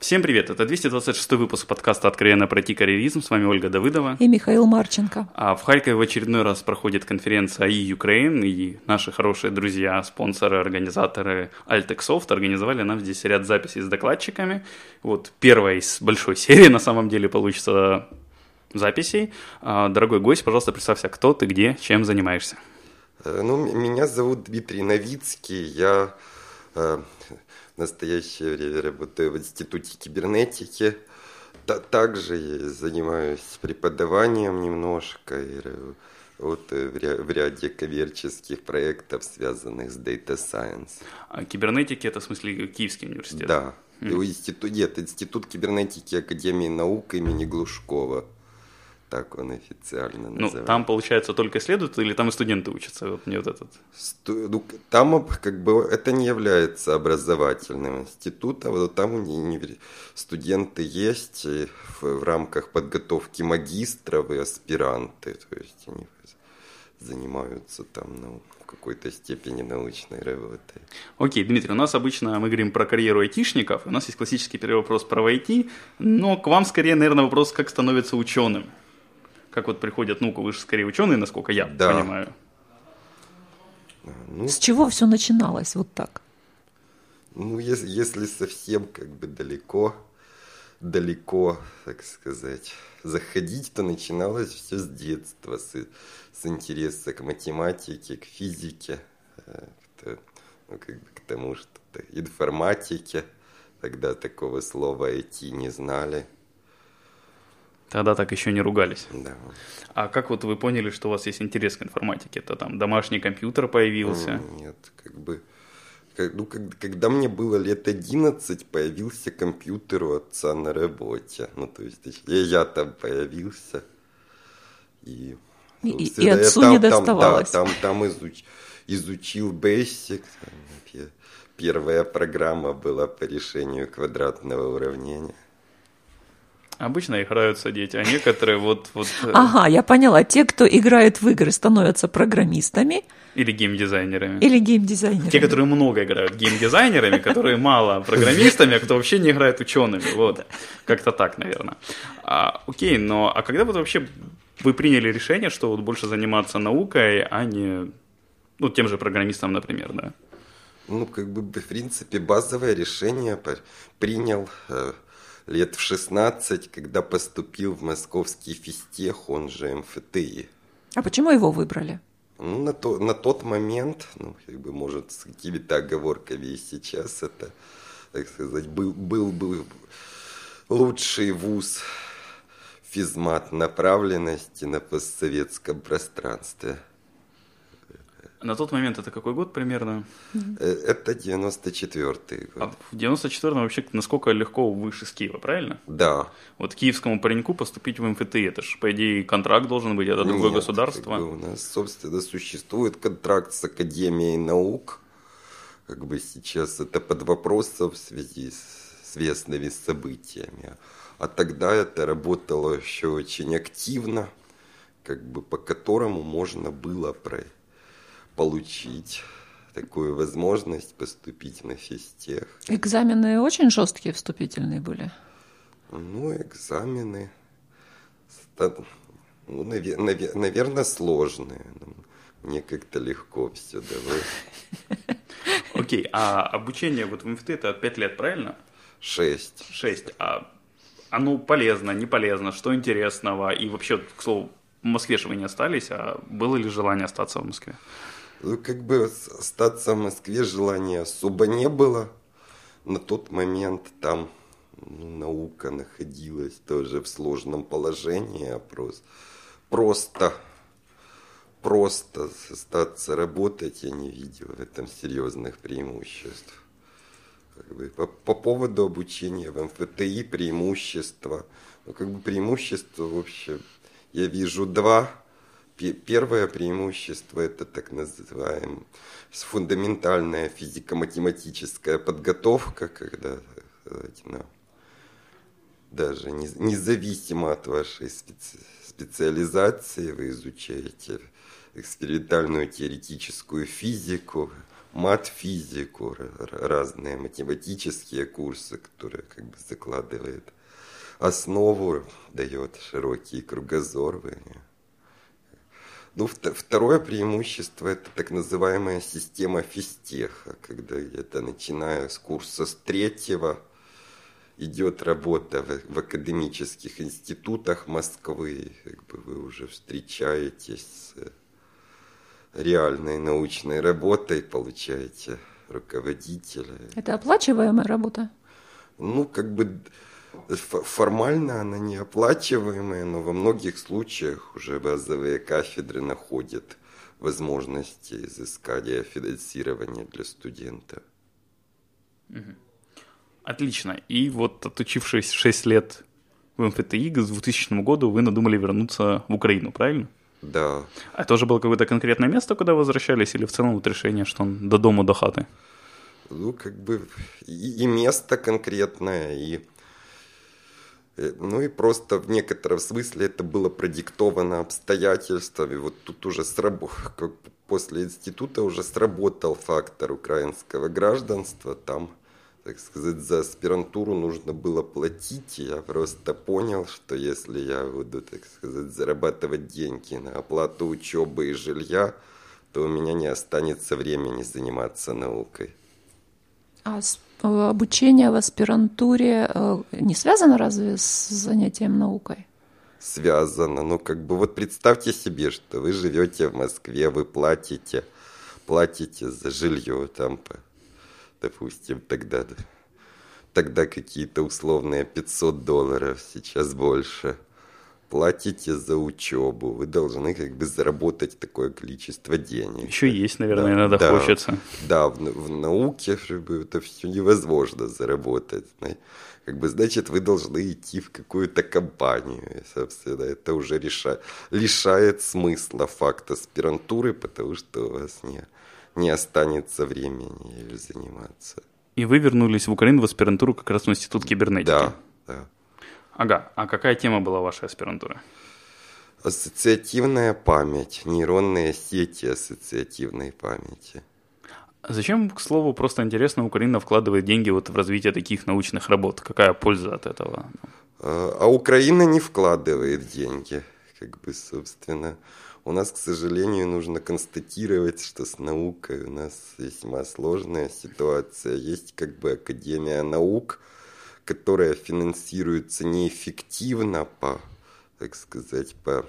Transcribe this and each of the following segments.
Всем привет, это 226-й выпуск подкаста «Откровенно про IT-карьеризм». С вами Ольга Давыдова и Михаил Марченко. А в Харькове в очередной раз проходит конференция AI Ukraine, и наши хорошие друзья, спонсоры, организаторы AltexSoft организовали нам здесь ряд записей с докладчиками. Вот первая из большой серии на самом деле получится записей. Дорогой гость, пожалуйста, представься, кто ты, где, чем занимаешься. Меня зовут Дмитрий Новицкий, я... В настоящее время работаю в Институте Кибернетики. Также занимаюсь преподаванием немножко. В ряде коммерческих проектов, связанных с Data Science. А кибернетики — это в смысле Киевский университет? Да. Институт Кибернетики Академии наук имени Глушкова. Так он официально называется. Там, получается, только исследуют или там и студенты учатся? Вот мне вот этот. Там как бы это не является образовательным институтом, но там студенты есть в рамках подготовки магистров и аспиранты. То есть они занимаются там наукой. В какой-то степени научной работы. Окей, Дмитрий, у нас обычно мы говорим про карьеру айтишников, у нас есть классический первый вопрос про IT, но к вам скорее, наверное, вопрос, как становятся ученым? Как вот приходят, ну-ка, вы же скорее ученые, насколько я понимаю. С чего все начиналось вот так? Если совсем как бы далеко, так сказать, заходить, то начиналось все с детства, с интереса к математике, к физике, к тому, что информатике. Тогда такого слова IT не знали. Тогда так еще не ругались. Да. А как вот вы поняли, что у вас есть интерес к информатике? Это там домашний компьютер появился? Нет, когда мне было лет 11, появился компьютер у отца на работе. То есть я там появился. И отцу не доставалось. Изучил Basic. Первая программа была по решению квадратного уравнения. Обычно играются дети, а некоторые вот... Ага, я поняла. Те, кто играет в игры, становятся программистами. Или геймдизайнерами. Те, которые много играют геймдизайнерами, которые мало программистами, а кто вообще не играет учеными. Вот, как-то так, наверное. Окей, но а когда вот вообще... Вы приняли решение, что вот больше заниматься наукой, а не тем же программистом, например, да? В принципе, базовое решение принял лет в 16, когда поступил в Московский физтех, он же МФТИ. А почему его выбрали? На тот момент, может, с какими-то оговорками и сейчас, это, так сказать, был бы лучший вуз... физмат направленности на постсоветском пространстве. На тот момент это какой год примерно? Это 94-й год. А в 94-м вообще насколько легко выше с Киева, правильно? Да. Вот киевскому пареньку поступить в МФТИ, это же, по идее, контракт должен быть, это другое государство. У нас, собственно, существует контракт с Академией наук. Сейчас это под вопросом в связи с известными событиями. А тогда это работало еще очень активно, по которому можно было получить такую возможность поступить на физтех. Экзамены очень жесткие вступительные были? Экзамены, наверное, сложные. Мне как-то легко все давалось. Окей, а обучение в МФТИ это 5 лет, правильно? 6. А... Оно полезно, не полезно, что интересного? И вообще, к слову, в Москве же вы не остались, а было ли желание остаться в Москве? Остаться в Москве желания особо не было. На тот момент там наука находилась тоже в сложном положении. Просто остаться работать я не видел в этом серьезных преимуществ. По поводу обучения в МФТИ преимущества. Преимущества, в общем, я вижу два. Первое преимущество – это так называемая фундаментальная физико-математическая подготовка, когда даже независимо от вашей специализации, вы изучаете экспериментальную теоретическую физику, мат-физику, разные математические курсы, которые как бы закладывают основу, дает широкий кругозор. Ну, второе преимущество – это так называемая система физтеха, когда это, начиная с курса с третьего, идет работа в академических институтах Москвы, как бы вы уже встречаетесь с реальной научной работой, получаете руководителя. Это оплачиваемая работа? Ну, как бы формально она не оплачиваемая, но во многих случаях уже базовые кафедры находят возможности изыскания финансирования для студента. Отлично. И вот, отучившись 6 лет в МФТИ, к 2000 году вы надумали вернуться в Украину, правильно? Да. А это уже было какое-то конкретное место, куда вы возвращались, или в целом вот решение, что до дома, до хаты? Ну, как бы и место конкретное, и ну и просто в некотором смысле это было продиктовано обстоятельствами. Вот тут уже после института уже сработал фактор украинского гражданства, там, так сказать, за аспирантуру нужно было платить. Я просто понял, что если я буду, так сказать, зарабатывать деньги на оплату учебы и жилья, то у меня не останется времени заниматься наукой. А обучение в аспирантуре не связано разве с занятием наукой? Связано. Ну, как бы вот представьте себе, что вы живете в Москве, вы платите за жилье там по... Допустим, тогда какие-то условные $500, сейчас больше. Платите за учебу, вы должны как бы заработать такое количество денег. Еще есть, наверное, иногда хочется. Да, в науке это все невозможно заработать. Как бы, значит, вы должны идти в какую-то компанию. И, собственно, это уже лишает смысла факт аспирантуры, потому что у вас не останется времени ею заниматься. И вы вернулись в Украину в аспирантуру как раз в Институт Кибернетики? Да. Ага, а какая тема была вашей аспирантуры? Ассоциативная память, нейронные сети ассоциативной памяти. Зачем, к слову, просто интересно, Украина вкладывает деньги вот в развитие таких научных работ? Какая польза от этого? А Украина не вкладывает деньги, как бы, собственно... У нас, к сожалению, нужно констатировать, что с наукой у нас весьма сложная ситуация. Есть как бы Академия наук, которая финансируется неэффективно по, так сказать, по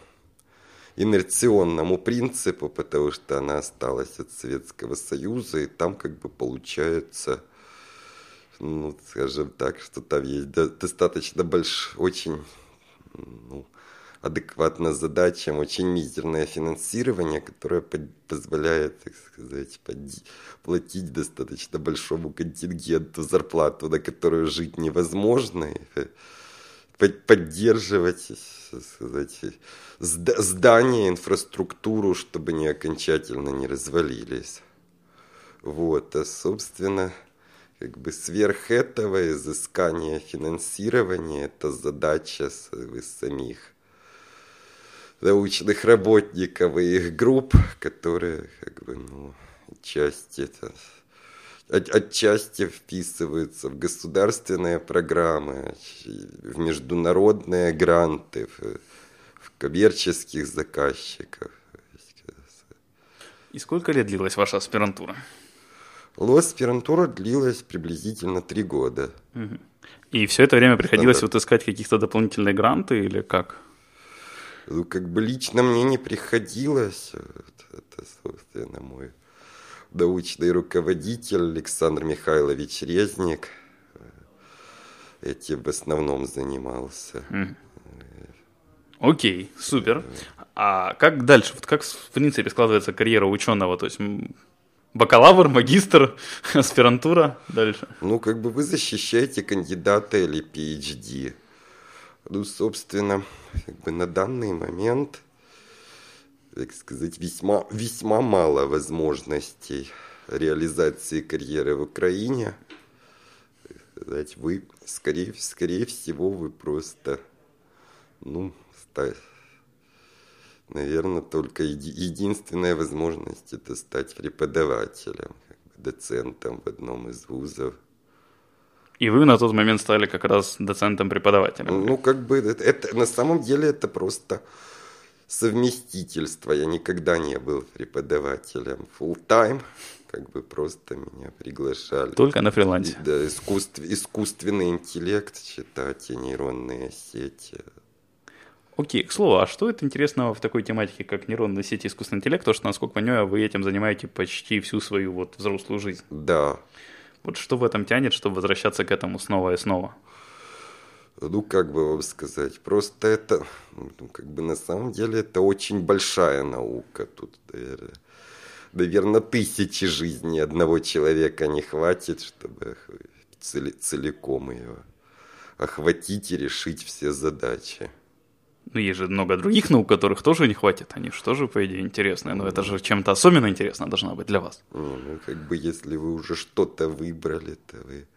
инерционному принципу, потому что она осталась от Советского Союза, и там как бы получается, ну, скажем так, что там есть достаточно большой, очень... Ну, адекватно задачам очень мизерное финансирование, которое позволяет, так сказать, платить достаточно большому контингенту зарплату, на которую жить невозможно, поддерживать, так сказать, здания, инфраструктуру, чтобы они окончательно не развалились. Вот, а, собственно, как бы сверх этого изыскание финансирования – это задача самих научных работников и их групп, которые как бы, ну, отчасти вписываются в государственные программы, в международные гранты, в коммерческих заказчиков. И сколько лет длилась ваша аспирантура? Аспирантура длилась приблизительно 3 года. Угу. И все это время приходилось вот искать каких-то дополнительные гранты или как? Ну, как бы лично мне не приходилось, это, собственно, мой научный руководитель Александр Михайлович Резник этим в основном занимался. Окей, супер. А как дальше? Вот как, в принципе, складывается карьера ученого? То есть бакалавр, магистр, аспирантура, дальше? Ну, как бы вы защищаете кандидата или PhD. Ну, собственно, как бы на данный момент, так сказать, весьма мало возможностей реализации карьеры в Украине. Вы скорее всего, вы просто, наверное, только единственная возможность — это стать преподавателем, доцентом в одном из вузов. И вы на тот момент стали как раз доцентом-преподавателем. Это на самом деле это просто совместительство. Я никогда не был преподавателем full-time. Просто меня приглашали. Только на фрилансе. Да, искусственный интеллект читать и нейронные сети. Окей, к слову, а что это интересного в такой тематике, как нейронные сети, искусственный интеллект? Потому что, насколько понимаю, вы этим занимаете почти всю свою взрослую жизнь. Да. Вот что в этом тянет, чтобы возвращаться к этому снова и снова? Вам сказать, просто это, на самом деле, это очень большая наука. Тут, наверное, тысячи жизней одного человека не хватит, чтобы целиком ее охватить и решить все задачи. Есть же много других наук, которых тоже не хватит. Они же тоже, по идее, интересные. Но это же чем-то особенно интересно должно быть для вас. Если вы уже что-то выбрали, то вы,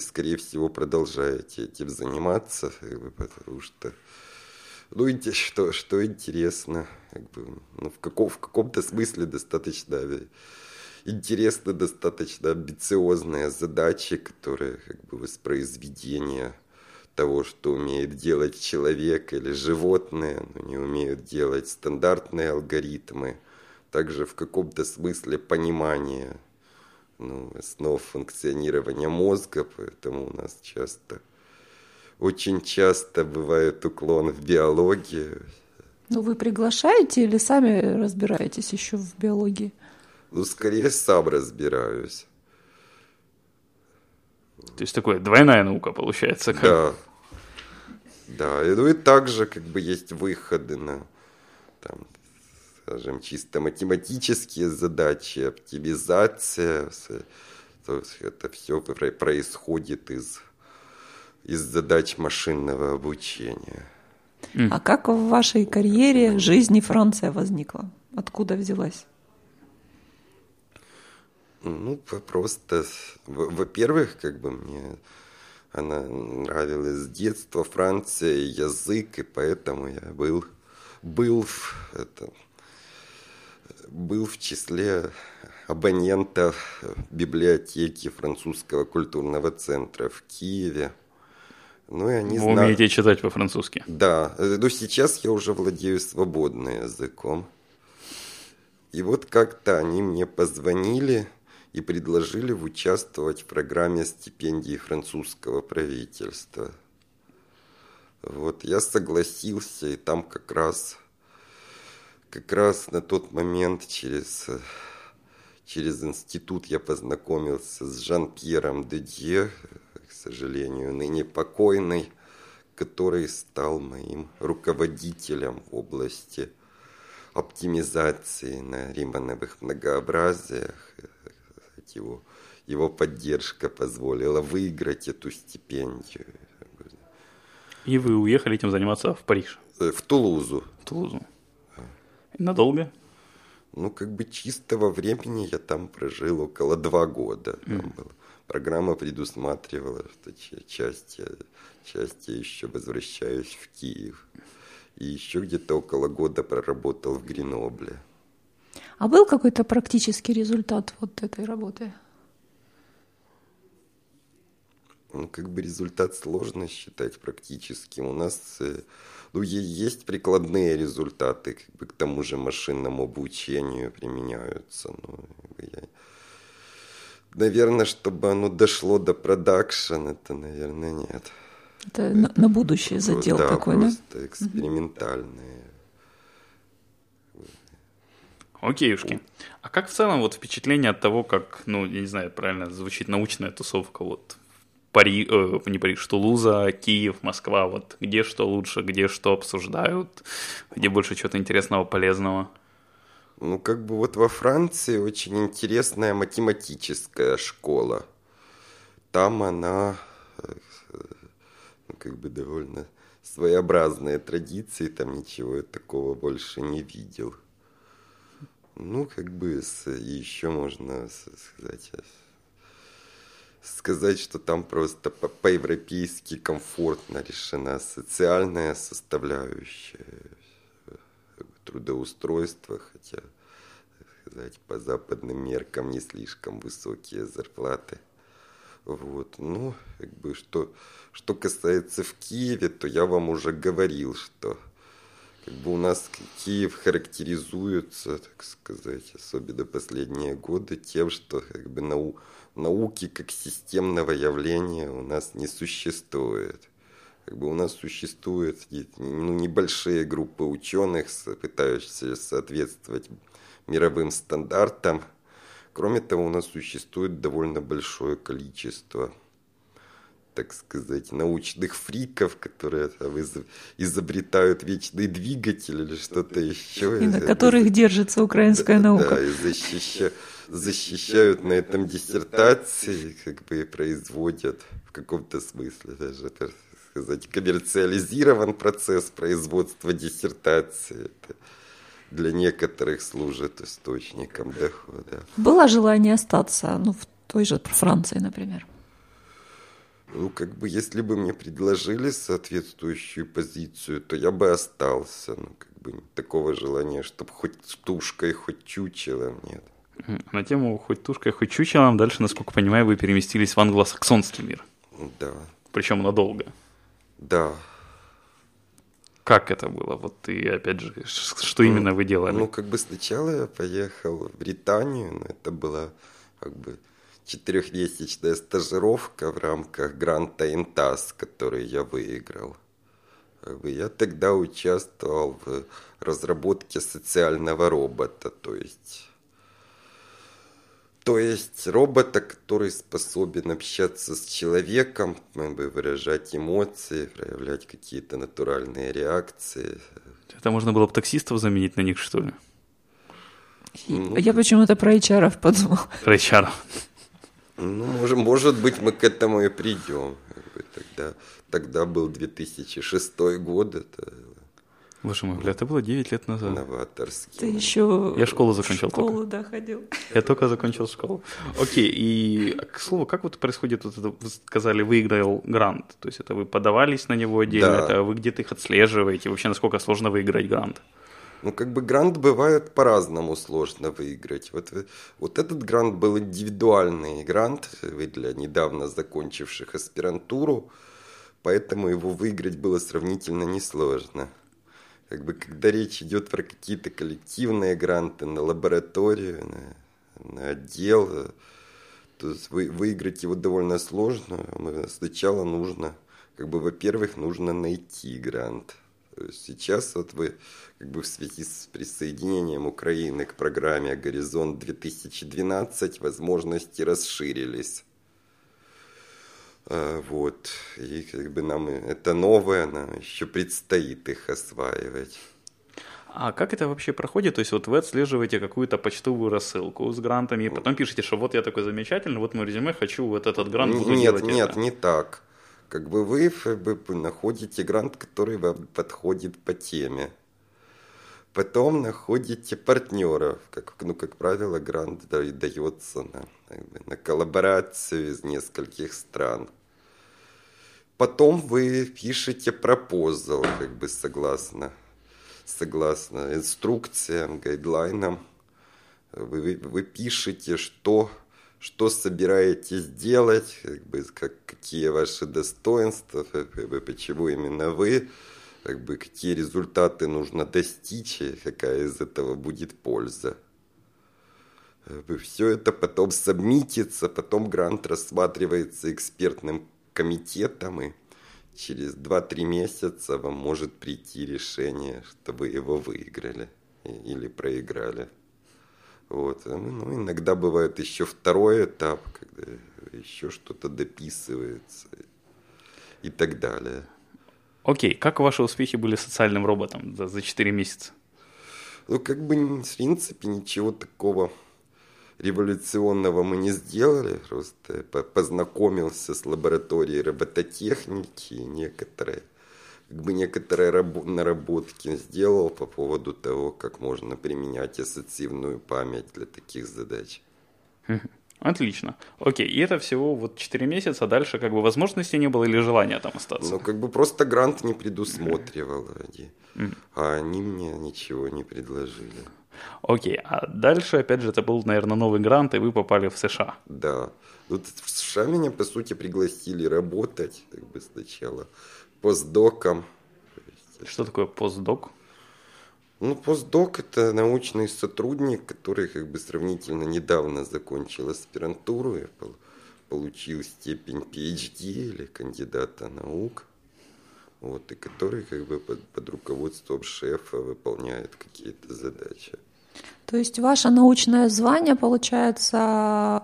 скорее всего, продолжаете этим заниматься. Потому что, что интересно. В каком-то смысле достаточно интересны, достаточно амбициозные задачи, которые воспроизведение того, что умеет делать человек или животное, но не умеют делать стандартные алгоритмы. Также в каком-то смысле понимание основ функционирования мозга, поэтому у нас очень часто бывает уклон в биологию. Вы приглашаете или сами разбираетесь еще в биологии? Скорее сам разбираюсь. То есть такая двойная наука получается. Да. Да, и также есть выходы на, скажем, чисто математические задачи, оптимизация. Это все происходит из задач машинного обучения. А как в вашей карьере, жизни Франция возникла? Откуда взялась? Просто, во-первых, мне она нравилась с детства, Франция, язык, и поэтому я был в числе абонентов библиотеки французского культурного центра в Киеве. Вы умеете читать по-французски? Да, сейчас я уже владею свободно языком. И как-то они мне позвонили и предложили участвовать в программе стипендий французского правительства. Я согласился, и там как раз на тот момент через институт я познакомился с Жан-Пьером Дедье, к сожалению, ныне покойный, который стал моим руководителем в области оптимизации на римановых многообразиях. Его поддержка позволила выиграть эту стипендию. И вы уехали этим заниматься в Париж? В Тулузу. И надолго? Чистого времени я там прожил около 2 года. Программа предусматривала, что часть я еще возвращаюсь в Киев. И еще где-то около года проработал в Гренобле. А был какой-то практический результат этой работы? Результат сложно считать практическим. У нас есть прикладные результаты, к тому же машинному обучению применяются. Наверное, чтобы оно дошло до продакшена, это, наверное, нет. Это на будущее задел такой, да? Просто экспериментальные. Окейушки. А как в целом впечатление от того, как, я не знаю, правильно звучит научная тусовка, Тулуза, Киев, Москва, где что лучше, где что обсуждают, где больше чего-то интересного, полезного? Во Франции очень интересная математическая школа. Там она... довольно своеобразные традиции, там ничего я такого больше не видел. Еще можно сказать, сказать, что там просто по-европейски комфортно решена социальная составляющая трудоустройства, хотя, так сказать, по западным меркам не слишком высокие зарплаты. Вот. Ну, как бы, что касается в Киеве, то я вам уже говорил, что как бы у нас Киев характеризуется, так сказать, особенно последние годы, тем, что как бы науки как системного явления у нас не существует. Как бы у нас существуют небольшие группы ученых, пытающихся соответствовать мировым стандартам. Кроме того, у нас существует довольно большое количество, так сказать, научных фриков, которые там изобретают вечный двигатель или что-то еще. И на которых держится украинская наука. Да, и защищают на этом диссертации, как бы и производят в каком-то смысле даже, так сказать, коммерциализирован процесс производства диссертации. Это для некоторых служит источником дохода. Было желание остаться, в той же Франции, например? Как бы, если бы мне предложили соответствующую позицию, то я бы остался. Как бы, такого желания, чтобы хоть тушкой, хоть чучелом, нет. На тему хоть тушкой, хоть чучелом дальше, насколько понимаю, вы переместились в англосаксонский мир. Да. Причем надолго. Да. Как это было? И опять же, что именно вы делали? Сначала я поехал в Британию, но это была четырехмесячная стажировка в рамках гранта Интас, который я выиграл. Я тогда участвовал в разработке социального робота, то есть робота, который способен общаться с человеком, выражать эмоции, проявлять какие-то натуральные реакции. Это можно было бы таксистов заменить на них, что ли? Я почему-то про HR подумал. Про HR. Может быть, мы к этому и придем. Тогда был 2006 год. Боже мой, это было 9 лет назад. Новаторский. Ты еще... Я школу закончил только. Ходил. Я только закончил школу. Окей, и, к слову, как происходит, вы сказали, выиграл грант? То есть это вы подавались на него отдельно, да. Это вы где-то их отслеживаете? Вообще, насколько сложно выиграть грант? Грант бывает по-разному сложно выиграть. Этот грант был индивидуальный грант для недавно закончивших аспирантуру, поэтому его выиграть было сравнительно несложно. Когда речь идет про какие-то коллективные гранты на лабораторию, на отдел, то выиграть его довольно сложно. Сначала нужно, во-первых, нужно найти грант. Сейчас вы в связи с присоединением Украины к программе «Горизонт-2012» возможности расширились. И нам это новое, нам еще предстоит их осваивать. А как это вообще проходит? То есть вы отслеживаете какую-то почтовую рассылку с грантами, и потом пишете, что я такой замечательный, мой резюме, хочу этот грант буду делать. Нет, не так. Вы находите грант, который вам подходит по теме. Потом находите партнеров. Как правило, грант дается на коллаборацию из нескольких стран. Потом вы пишете пропозал, согласно инструкциям, гайдлайнам. Вы пишете, что собираетесь делать, какие ваши достоинства, почему именно вы, какие результаты нужно достичь и какая из этого будет польза. Все это потом сабмитится, потом грант рассматривается экспертным комитетом, и через 2-3 месяца вам может прийти решение, что вы его выиграли или проиграли. Иногда бывает еще второй этап, когда еще что-то дописывается и так далее. Окей, как ваши успехи были социальным роботом за 4 месяца? В принципе, ничего такого революционного мы не сделали. Просто познакомился с лабораторией робототехники, некоторые наработки сделал по поводу того, как можно применять ассоциативную память для таких задач. Отлично. Окей, и это всего вот 4 месяца, дальше как бы возможности не было или желания там остаться? Ну, как бы просто грант не предусматривал, а они мне ничего не предложили. Окей, а дальше, опять же, это был, наверное, новый грант, и вы попали в США. Да, вот в США меня, по сути, пригласили работать как бы сначала постдоком. Что такое постдок? Ну, постдок – это научный сотрудник, который как бы сравнительно недавно закончил аспирантуру и получил степень PhD или кандидата наук, вот, и который как бы под руководством шефа выполняет какие-то задачи. То есть ваше научное звание, получается,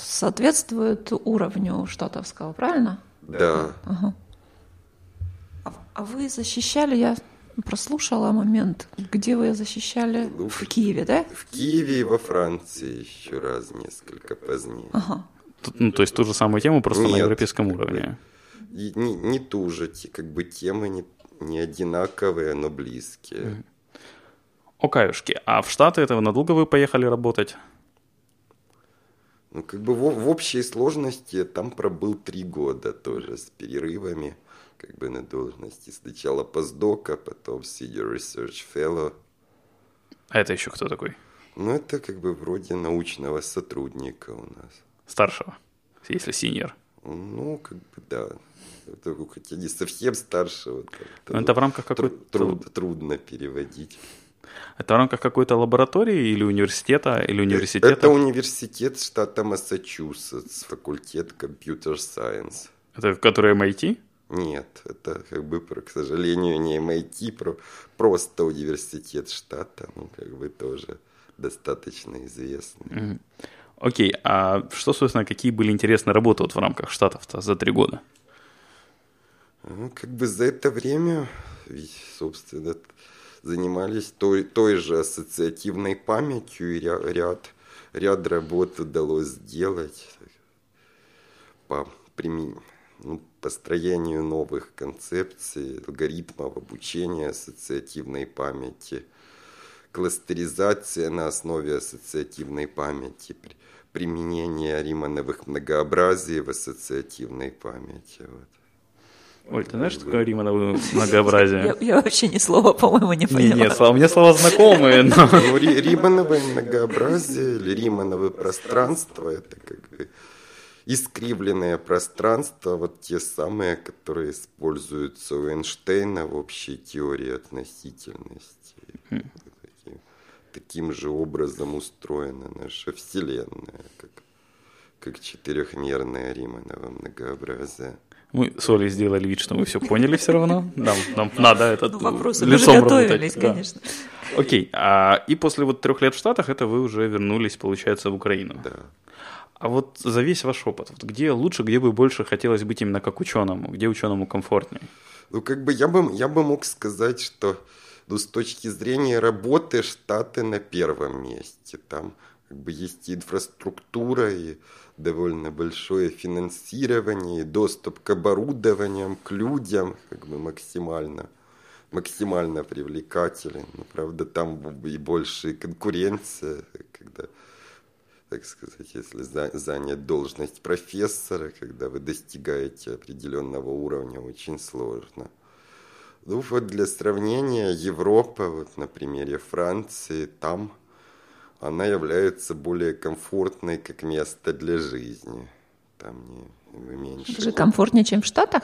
соответствует уровню штатовского, правильно? Да. Ага. А вы защищали, я прослушала момент, где вы защищали? Ну, в Киеве, да? В Киеве и во Франции еще раз несколько позднее. Ага. Ну, то есть ту же самую тему, просто на европейском уровне. Не ту же, как бы темы не одинаковые, но близкие. Окаюшки, а в Штаты это надолго вы поехали работать? Ну, как бы в общей сложности там пробыл 3 года тоже с перерывами. Как бы на должности сначала постдока, потом senior research fellow. А это еще кто такой? Ну, это как бы вроде научного сотрудника у нас. Старшего, если senior. Ну, как бы да. Хотя не совсем старшего. Это в рамках какой-то... Трудно переводить. Это в рамках какой-то лаборатории или университета? Или университета? Это университет штата Массачусетс, факультет Computer Science. Это который MIT? Нет, это как бы, к сожалению, не MIT, просто университет штата, ну как бы тоже достаточно известный. Окей, а что, собственно, какие были интересные работы вот в рамках штатов-то за 3 года? Ну, как бы за это время, собственно, занимались той же ассоциативной памятью, и ряд работ удалось сделать по применению. Ну, построению новых концепций, алгоритмов обучения ассоциативной памяти, кластеризация на основе ассоциативной памяти, применение римановых многообразий в ассоциативной памяти. Вот. Оль, ты знаешь, что такое римановое многообразие? Я вообще ни слова, по-моему, не поняла. Нет, у меня слова знакомые. Римановое многообразие или римановое пространство – это как бы... искривленное пространство, вот те самые, которые используются у Эйнштейна в общей теории относительности. Таким же образом устроена наша Вселенная, как четырехмерное риманово многообразие. Мы с Олей сделали вид, что мы все поняли все равно. Нам надо этот лицом работать. Конечно. Окей, и после 3 лет в Штатах это вы уже вернулись, получается, в Украину. Да. А вот за весь ваш опыт, вот где лучше, где бы больше хотелось быть именно как ученому, где ученому комфортнее? Ну, как бы я бы мог сказать, что с точки зрения работы Штаты на первом месте. Там как бы есть и инфраструктура, и довольно большое финансирование, и доступ к оборудованиям, к людям, как бы максимально привлекателен. Но, правда, там и больше конкуренция, когда... так сказать, если занять должность профессора, когда вы достигаете определенного уровня, очень сложно. Ну вот для сравнения, Европа, вот на примере Франции, там она является более комфортной как место для жизни. Там меньше. Это же комфортнее, чем в Штатах?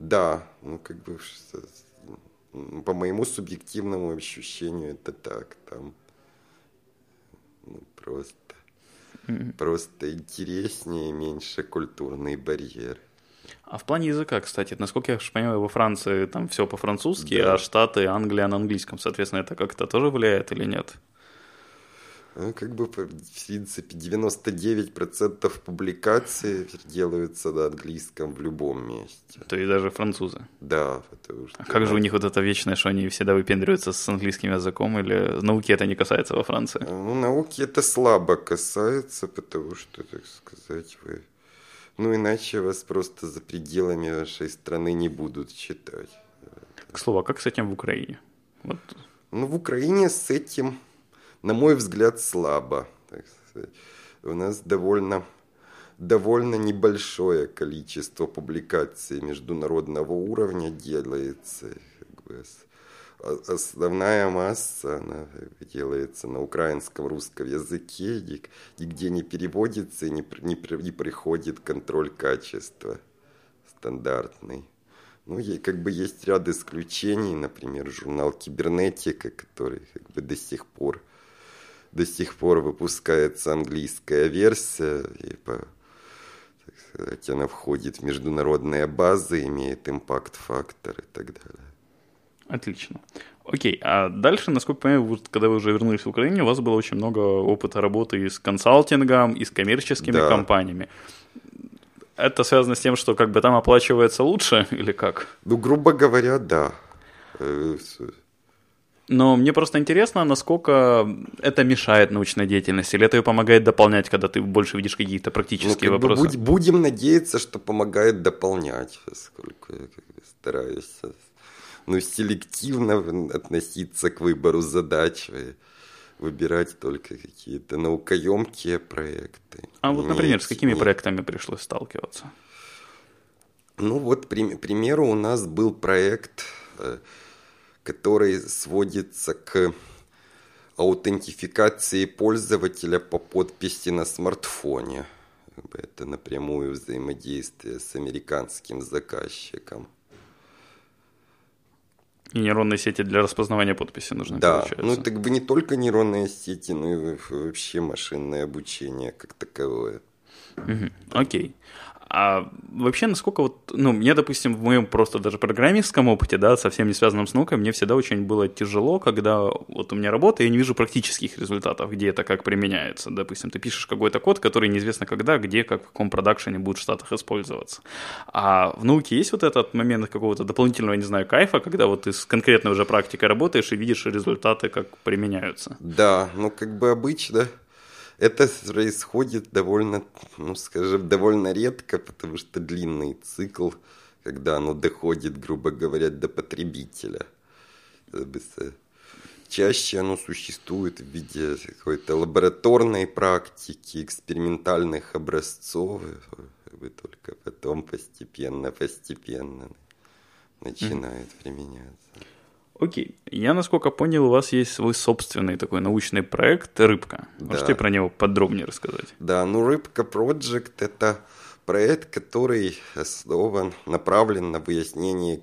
Да, ну как бы по моему субъективному ощущению это так. Там Просто интереснее, меньше культурный барьер. А в плане языка, кстати, насколько я понимаю, во Франции там все по-французски, да. А Штаты, Англия на английском, соответственно, это как-то тоже влияет или нет? Ну, как бы, в принципе, 99% публикаций делаются на английском в любом месте. То есть даже французы? Да. Потому что... А как же у них вот это вечное, что они всегда выпендриваются с английским языком? Или науки это не касается во Франции? Ну, науки это слабо касается, потому что, так сказать, вы... Ну, иначе вас просто за пределами вашей страны не будут читать. К слову, а как с этим в Украине? Вот. Ну, в Украине с этим... На мой взгляд, слабо. У нас довольно небольшое количество публикаций международного уровня делается. Основная масса она делается на украинском, русском языке, нигде не переводится и не приходит контроль качества стандартный. Ну, есть ряд исключений, например, журнал «Кибернетика», который до сих пор выпускается английская версия, и она входит в международные базы, имеет импакт-фактор и так далее. Отлично. Окей, а дальше, насколько я понимаю, когда вы уже вернулись в Украину, у вас было очень много опыта работы и с консалтингом, и с коммерческими компаниями. Это связано с тем, что там оплачивается лучше или как? Ну, грубо говоря, да. Но мне просто интересно, насколько это мешает научной деятельности, или это ее помогает дополнять, когда ты больше видишь какие-то практические вопросы? Будем надеяться, что помогает дополнять, поскольку я стараюсь селективно относиться к выбору задач, выбирать только какие-то наукоемкие проекты. А вот, например, с какими проектами пришлось сталкиваться? К примеру, у нас был проект, который сводится к аутентификации пользователя по подписи на смартфоне. Это напрямую взаимодействие с американским заказчиком. И нейронные сети для распознавания подписи нужны, получается. Да, не только нейронные сети, но и вообще машинное обучение как таковое. Угу. Окей. А вообще, насколько мне, допустим, в моем просто даже программистском опыте, совсем не связанном с наукой, мне всегда очень было тяжело, когда у меня работа, я не вижу практических результатов, где это как применяется. Допустим, ты пишешь какой-то код, который неизвестно когда, где, в каком продакшене будет в Штатах использоваться. А в науке есть этот момент какого-то дополнительного, не знаю, кайфа, когда ты с конкретной уже практикой работаешь и видишь результаты, как применяются? Да, обычно... Это происходит довольно редко, потому что длинный цикл, когда оно доходит, грубо говоря, до потребителя. Чаще оно существует в виде какой-то лабораторной практики, экспериментальных образцов, и только потом постепенно начинает применяться. Окей. Я, насколько понял, у вас есть свой собственный такой научный проект «Рыбка». Можете про него подробнее рассказать? Да, «Рыбка Project» — это проект, который направлен на выяснение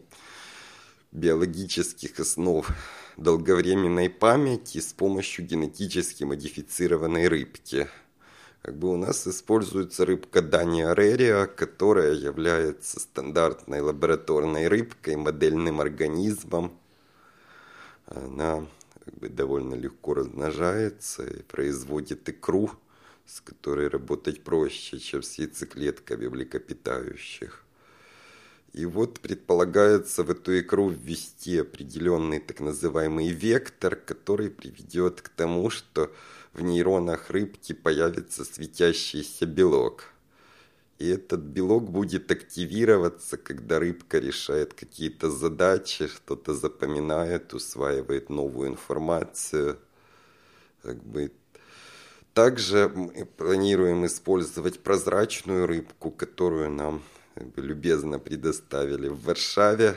биологических основ долговременной памяти с помощью генетически модифицированной рыбки. У нас используется рыбка Данио рерио, которая является стандартной лабораторной рыбкой, модельным организмом. Она довольно легко размножается и производит икру, с которой работать проще, чем с яйцеклетками млекопитающих. И предполагается в эту икру ввести определенный так называемый вектор, который приведет к тому, что в нейронах рыбки появится светящийся белок. И этот белок будет активироваться, когда рыбка решает какие-то задачи, что-то запоминает, усваивает новую информацию. Также мы планируем использовать прозрачную рыбку, которую нам любезно предоставили в Варшаве,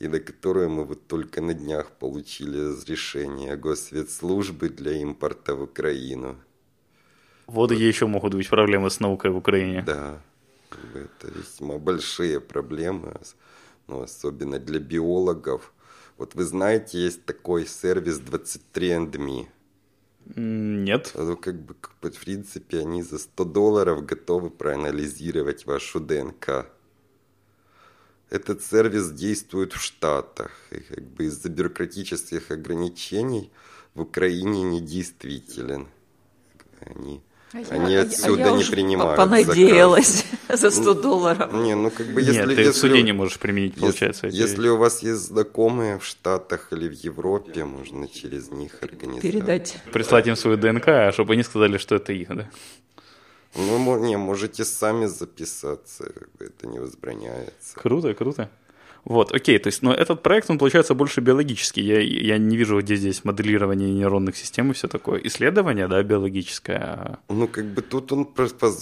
и на которую мы только на днях получили разрешение Госсветслужбы для импорта в Украину. Вот где еще могут быть проблемы с наукой в Украине. Да, это весьма большие проблемы, особенно для биологов. Вы знаете, есть такой сервис 23andMe. Нет. В принципе, они за $100 готовы проанализировать вашу ДНК. Этот сервис действует в Штатах. И из-за бюрократических ограничений в Украине недействителен. Они отсюда не принимают. Понадеялась за $100. Нет, ты в суде не можешь применить, получается. Если у вас есть знакомые в Штатах или в Европе, можно через них организовать. Передать. Прислать им свою ДНК, чтобы они сказали, что это их, да? Можете сами записаться, это не возбраняется. Круто. Вот, окей, то есть, но этот проект, он получается больше биологический. Я не вижу, где здесь моделирование нейронных систем и все такое. Исследование, да, биологическое. Ну, как бы тут он просто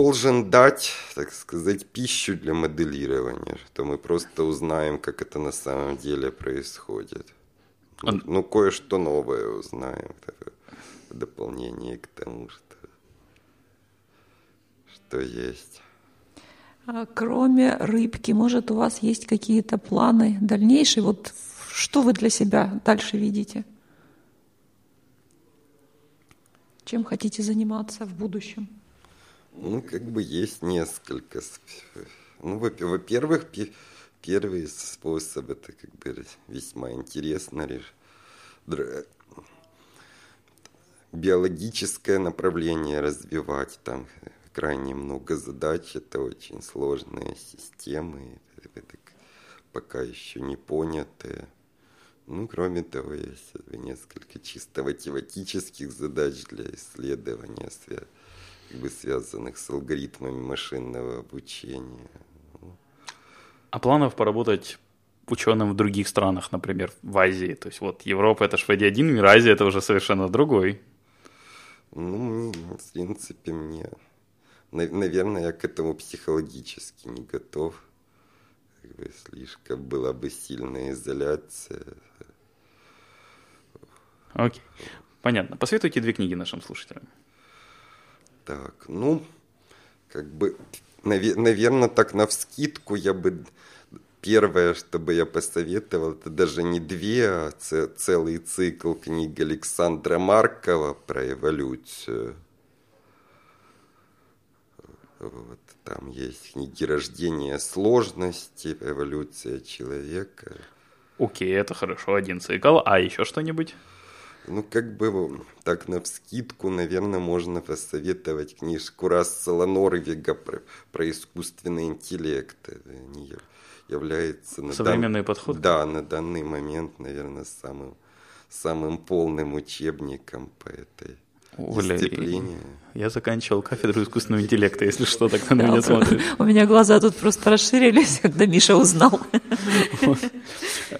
должен дать, так сказать, пищу для моделирования, что мы просто узнаем, как это на самом деле происходит. Ну, кое-что новое узнаем в дополнение к тому, что есть. Кроме рыбки, может, у вас есть какие-то планы дальнейшие? Вот что вы для себя дальше видите? Чем хотите заниматься в будущем? Ну, как бы есть несколько. Ну, во-первых, первый способ, это как бы весьма интересно. Биологическое направление развивать, там крайне много задач, это очень сложные системы, это пока еще не понятые. Ну, кроме того, есть несколько чисто математических задач для исследования, как бы связанных с алгоритмами машинного обучения. А планов поработать ученым в других странах, например, в Азии? То есть вот Европа — это шведи один мир, Азия — это уже совершенно другой. Ну, в принципе, мне... Наверное, я к этому психологически не готов. Как бы слишком была бы сильная изоляция. Окей, понятно. Посоветуйте две книги нашим слушателям. Так, ну, как бы... Наверное, так навскидку я бы первое, что бы я посоветовал, это даже не две, а целый цикл книг Александра Маркова про эволюцию. Вот, там есть книги «Рождение сложности», «Эволюция человека». Окей, это хорошо, один цикл. А еще что-нибудь? Ну, как бы так навскидку, наверное, можно посоветовать книжку Рассела Норвига про искусственный интеллект. Они являются современный подход? Да, на данный момент, наверное, самым полным учебником по этой дисциплине. Я заканчивал кафедру искусственного интеллекта, если что, так на меня смотрит. У меня глаза тут просто расширились, когда Миша узнал.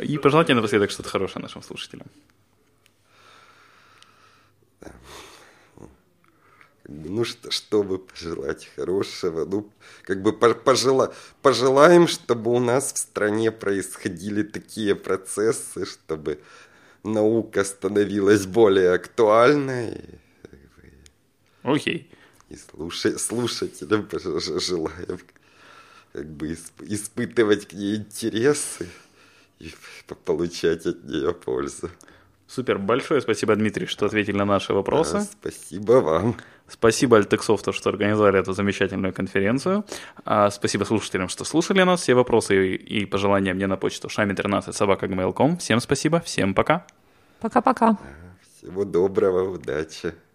И пожелайте напоследок что-то хорошее нашим слушателям. Ну, чтобы пожелать хорошего, ну, как бы пожелаем, чтобы у нас в стране происходили такие процессы, чтобы наука становилась более актуальной. Окей. И слушателям желаем как бы испытывать к ней интересы и получать от нее пользу. Супер, большое спасибо, Дмитрий, что ответили на наши вопросы. Да, спасибо вам. Спасибо AltexSoft, что организовали эту замечательную конференцию. Спасибо слушателям, что слушали нас. Все вопросы и пожелания мне на почту shami13@gmail.com. Всем спасибо, всем пока. Пока-пока. Всего доброго, удачи.